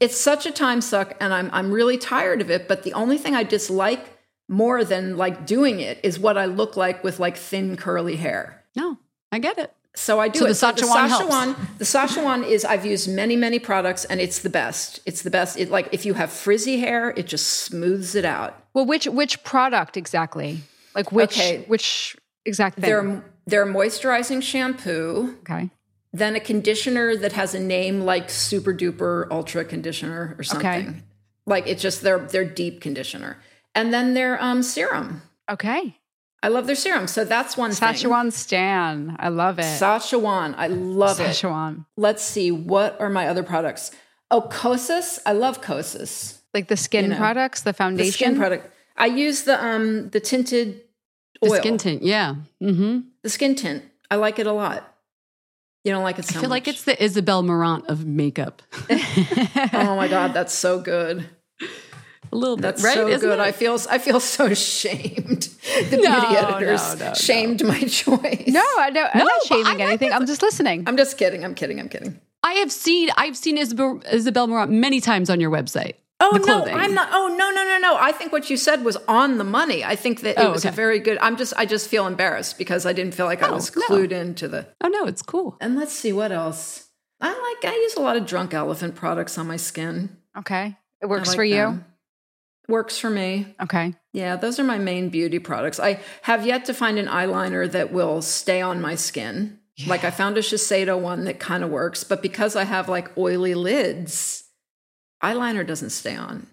It's such a time suck, and I'm I'm really tired of it. But the only thing I dislike more than like doing it is what I look like with like thin curly hair. No, I get it. So I do so it. The so the Sachajuan, the Sachajuan is I've used many many products, and it's the best. It's the best. It like if you have frizzy hair, it just smooths it out. Well, which which product exactly? Like which okay. which exact thing? They're they're moisturizing shampoo. Okay. Then a conditioner that has a name like Super Duper Ultra Conditioner or something. Okay. Like it's just their their deep conditioner. And then their um, serum. Okay. I love their serum. So that's one Sachajuan thing. Sachajuan Stan. I love it. Sachajuan. I love Sachajuan. it. Sachajuan. Let's see. What are my other products? Oh, Kosas. I love Kosas. Like the skin you know, products, the foundation? The skin product. I use the um the tinted oil. The skin tint, yeah. Mm-hmm. The skin tint. I like it a lot. You don't like it so much. I feel much. like it's the Isabel Marant of makeup. Oh my God, that's so good. A little bit, That's right? so Isn't good. It? I feel I feel so shamed. The no, beauty editors no, no, shamed no. my choice. No, I don't, I'm no, not shaming I'm anything. Not, I'm just listening. I'm just kidding. I'm kidding. I'm kidding. I have seen I've seen Isabel, Isabel Marant many times on your website. Oh, no, I'm not. Oh, no, no, no, no. I think what you said was on the money. I think that it oh, was okay. a very good. I'm just I just feel embarrassed because I didn't feel like oh, I was clued no. into the. Oh, no, it's cool. And let's see what else. I like I use a lot of Drunk Elephant products on my skin. Okay. It works like for you. Them. Works for me. Okay. Yeah, those are my main beauty products. I have yet to find an eyeliner that will stay on my skin. Yeah. Like I found a Shiseido one that kind of works, but because I have like oily lids, eyeliner doesn't stay on.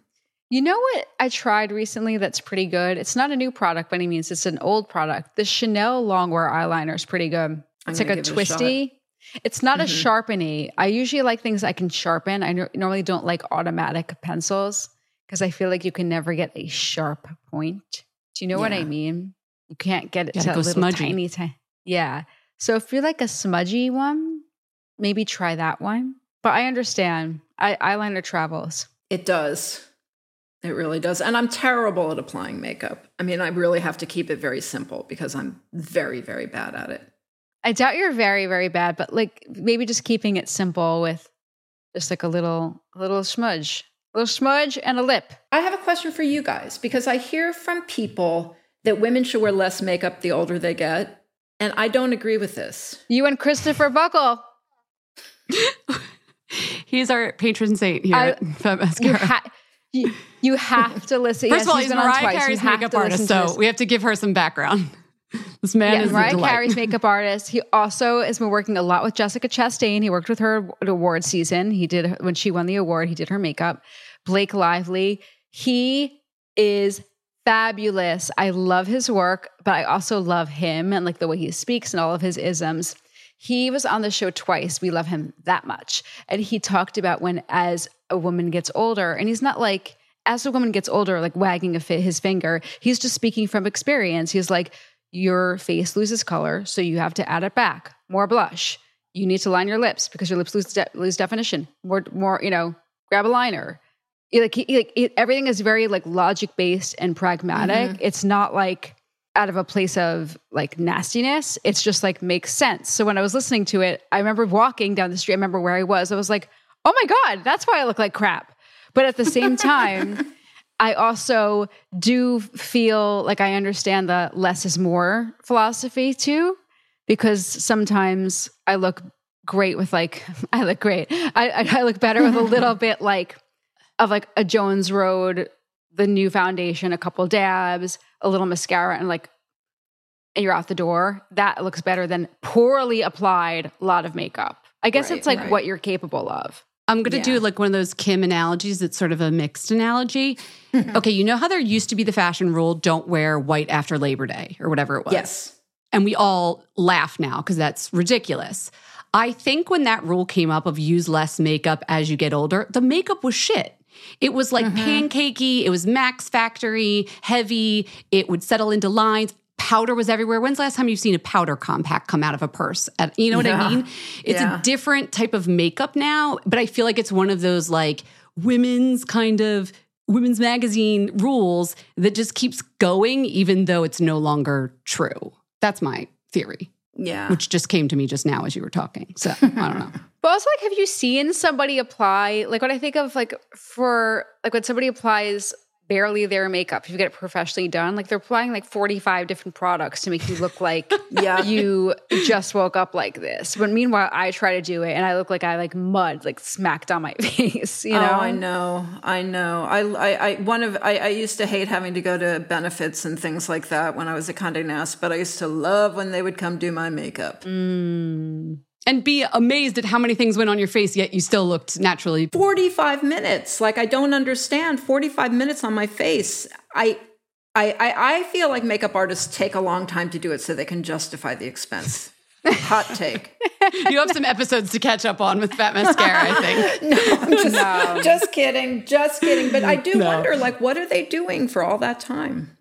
You know what I tried recently that's pretty good? It's not a new product by any means. It's an old product. The Chanel Longwear eyeliner is pretty good. It's like a twisty. It's not mm-hmm. a sharpeny. I usually like things I can sharpen. I no- normally don't like automatic pencils because I feel like you can never get a sharp point. Do you know yeah. what I mean? You can't get it to a little smudgy. tiny, tiny. Yeah. So if you're like a smudgy one, maybe try that one. But I understand. I, eyeliner travels. It does. It really does. And I'm terrible at applying makeup. I mean, I really have to keep it very simple because I'm very, very bad at it. I doubt you're very, very bad, but like maybe just keeping it simple with just like a little, a little smudge, a little smudge and a lip. I have a question for you guys because I hear from people that women should wear less makeup the older they get. And I don't agree with this. You and Christopher Buckle. He's our patron saint here I, at Femmascara. You, ha- you, you have to listen. First yes, of all, he's, he's Mariah Carey's makeup artist, so we have to give her some background. This man yeah, is Mariah a delight. Carey's makeup artist. He also has been working a lot with Jessica Chastain. He worked with her at award season. He did when she won the award. He did her makeup. Blake Lively. He is fabulous. I love his work, but I also love him and like the way he speaks and all of his isms. He was on the show twice. We love him that much. And he talked about when as a woman gets older, and he's not like, as a woman gets older, like wagging a fit his finger, he's just speaking from experience. He's like, your face loses color, so you have to add it back. More blush. You need to line your lips because your lips lose de- lose definition. More, more, you know, grab a liner. Like, he, like he, everything is very like logic-based and pragmatic. Mm-hmm. It's not like out of a place of like nastiness. It's just like makes sense. So when I was listening to it, I remember walking down the street. I remember where I was. I was like, oh my God, that's why I look like crap. But at the same time, I also do feel like I understand the less is more philosophy too, because sometimes I look great with like, I look great. I, I look better with a little bit like of like a Jones Road, the new foundation, a couple dabs, a little mascara, and like, and you're out the door. That looks better than poorly applied lot of makeup. I guess right, it's like right. what you're capable of. I'm going to yeah. do like one of those Kim analogies that's sort of a mixed analogy. Mm-hmm. Okay, you know how there used to be the fashion rule, don't wear white after Labor Day or whatever it was? Yes. And we all laugh now because that's ridiculous. I think when that rule came up of use less makeup as you get older, the makeup was shit. It was like mm-hmm. pancakey. It was Max Factory, heavy. It would settle into lines. Powder was everywhere. When's the last time you've seen a powder compact come out of a purse? And you know what yeah. I mean? It's yeah. a different type of makeup now, but I feel like it's one of those like women's kind of women's magazine rules that just keeps going even though it's no longer true. That's my theory. Yeah. Which just came to me just now as you were talking. So I don't know. But also, like, have you seen somebody apply, like when I think of like for, like when somebody applies barely their makeup, if you get it professionally done, like they're applying like forty-five different products to make you look like yeah. you just woke up like this. But meanwhile, I try to do it and I look like I like mud, like smacked on my face, you know? Oh, I know. I know. I, I, I one of, I, I used to hate having to go to benefits and things like that when I was at Condé Nast, but I used to love when they would come do my makeup. Mm. And be amazed at how many things went on your face, yet you still looked naturally. forty-five minutes. Like, I don't understand. forty-five minutes on my face. I I, I, I feel like makeup artists take a long time to do it so they can justify the expense. Hot take. You have some episodes to catch up on with fat mascara, I think. no, I'm just, no, just kidding. Just kidding. But I do no. wonder, like, what are they doing for all that time?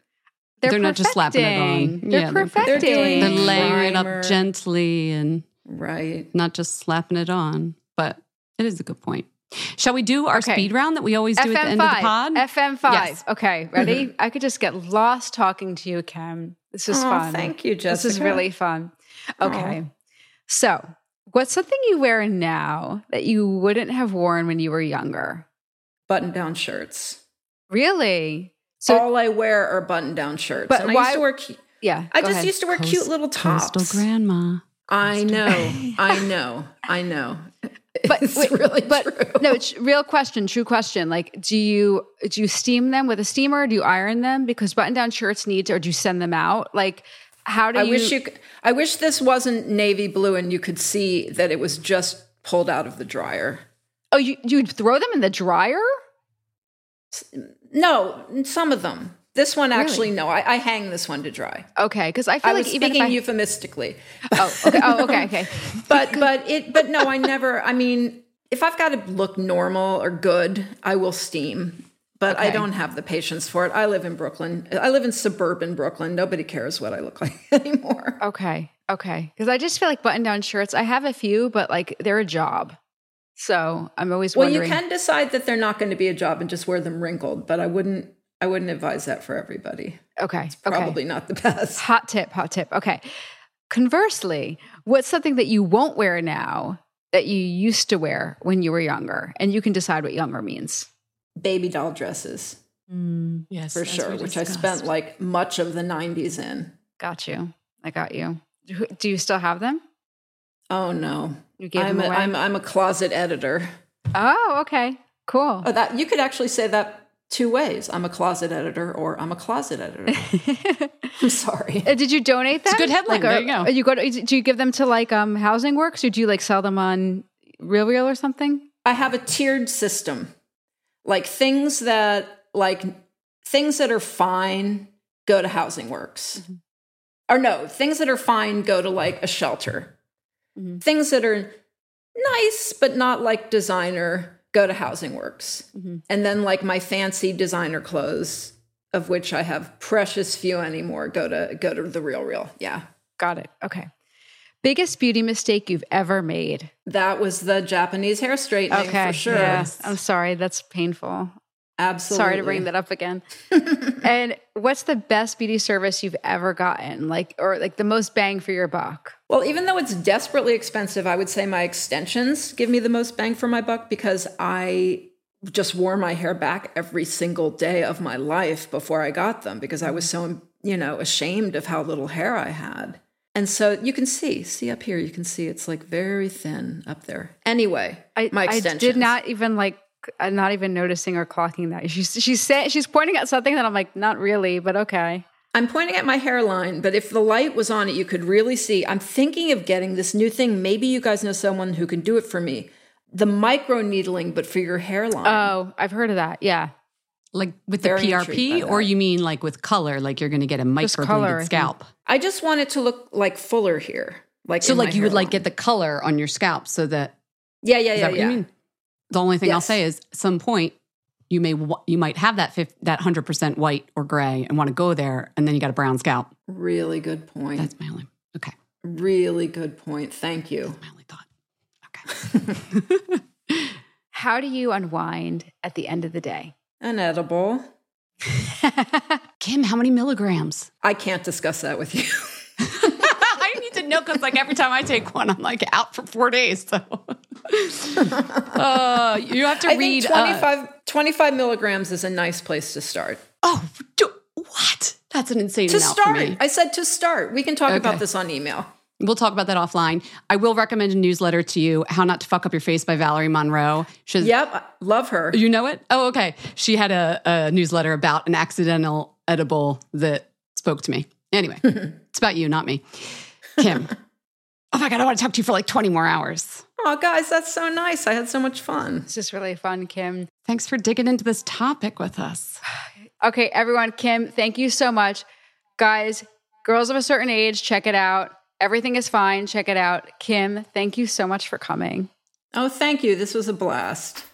They're, they're not just slapping it on. They're yeah, perfecting. They're, doing they're layering primer. It up gently and right. not just slapping it on. But it is a good point. Shall we do our okay. speed round that we always do F M at the end five. Of the pod? F M five. Yes. Okay, ready? I could just get lost talking to you, Kim. This is oh, fun. Thank you, Jessica. This is really fun. Okay. Aww. So what's something you wear now that you wouldn't have worn when you were younger? Button-down shirts. Really? So all I wear are button-down shirts. But and why, I used to wear cute. Yeah. I just ahead. used to wear Coast, cute little tops. Coastal grandma. Coastal I know. I know. I know. But it's wait, really but true. No, it's real question, true question. Like, do you do you steam them with a steamer? Do you iron them? Because button-down shirts need, or do you send them out? Like, how do I you? Wish you? I wish this wasn't navy blue and you could see that it was just pulled out of the dryer. Oh, you you throw them in the dryer? No, some of them. This one actually, really? no. I, I hang this one to dry. Okay, because I feel I like was even speaking if I... euphemistically. Oh, okay, oh, okay, okay. but but it but no, I never. I mean, if I've got to look normal or good, I will steam. But okay. I don't have the patience for it. I live in Brooklyn. I live in suburban Brooklyn. Nobody cares what I look like anymore. Okay, okay. Because I just feel like button-down shirts. I have a few, but like they're a job. So I'm always well, wondering. Well, you can decide that they're not going to be a job and just wear them wrinkled. But I wouldn't. I wouldn't advise that for everybody. Okay. It's probably okay. not the best. Hot tip, hot tip. Okay. Conversely, what's something that you won't wear now that you used to wear when you were younger? And you can decide what younger means. Baby doll dresses. Mm, yes. For sure, which I spent like much of the nineties in. Got you. I got you. Do you still have them? Oh, no. You gave I'm them a, away? I'm, I'm a closet editor. Oh, okay. Cool. Oh, that you could actually say that two ways. I'm a closet editor or I'm a closet editor. I'm sorry. Did you donate them? It's a good headline. Like, there you go. You go to, do you give them to like um, Housing Works or do you like sell them on Real Real or something? I have a tiered system. Like things that like things that are fine go to Housing Works. Mm-hmm. Or no, things that are fine go to like a shelter. Mm-hmm. Things that are nice but not like designer go to Housing Works. Mm-hmm. And then like my fancy designer clothes, of which I have precious few anymore, go to go to the Real Real. Yeah. Got it. Okay. Biggest beauty mistake you've ever made? That was the Japanese hair straightening okay. for sure. Yeah. I'm sorry. That's painful. Absolutely. Sorry to bring that up again. And what's the best beauty service you've ever gotten? Like, or like the most bang for your buck? Well, even though it's desperately expensive, I would say my extensions give me the most bang for my buck because I just wore my hair back every single day of my life before I got them because I was so, you know, ashamed of how little hair I had. And so you can see, see up here, you can see it's like very thin up there. Anyway, I, my extensions. I did not even like, I'm not even noticing or clocking that. She's she's say, she's pointing at something that I'm like, not really, but okay. I'm pointing at my hairline, but if the light was on it, you could really see. I'm thinking of getting this new thing. Maybe you guys know someone who can do it for me. The micro needling, but for your hairline. Oh, I've heard of that. Yeah. Like with the P R P or you mean like with color, like you're going to get a microbladed scalp? I just want it to look like fuller here. Like So like you would like get the color on your scalp so that... Yeah, yeah, yeah, yeah. The only thing yes. I'll say is, at some point, you may you might have that fifty, that one hundred percent white or gray and want to go there, and then you got a brown scalp. Really good point. That's my only, okay. Really good point. Thank you. That's my only thought. Okay. How do you unwind at the end of the day? An edible. Kim, how many milligrams? I can't discuss that with you. I need to know because like every time I take one, I'm like out for four days, so... uh, you have to I read. Think twenty-five, uh, twenty-five milligrams is a nice place to start. Oh, do, what? That's an insane amount. To start. For me. I said to start. We can talk okay. about this on email. We'll talk about that offline. I will recommend a newsletter to you, How Not to Fuck Up Your Face by Valerie Monroe. She's, yep, love her. You know it? Oh, okay. She had a, a newsletter about an accidental edible that spoke to me. Anyway, it's about you, not me. Kim. Oh my God, I want to talk to you for like twenty more hours. Oh, guys, that's so nice. I had so much fun. It's just really fun, Kim. Thanks for digging into this topic with us. Okay, everyone, Kim, thank you so much. Guys, Girls of a Certain Age, check it out. Everything is Fine, check it out. Kim, thank you so much for coming. Oh, thank you. This was a blast.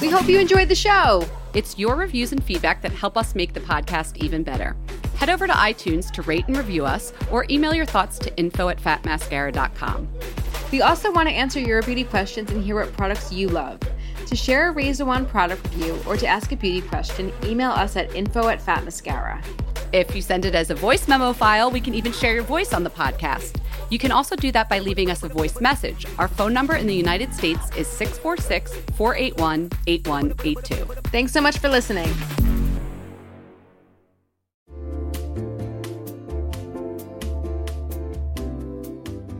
We hope you enjoyed the show. It's your reviews and feedback that help us make the podcast even better. Head over to iTunes to rate and review us or email your thoughts to info at fat mascara dot com. We also want to answer your beauty questions and hear what products you love. To share a Razor One product review or to ask a beauty question, email us at info at fat mascara. If you send it as a voice memo file, we can even share your voice on the podcast. You can also do that by leaving us a voice message. Our phone number in the United States is six four six, four eight one, eight one eight two. Thanks so much for listening.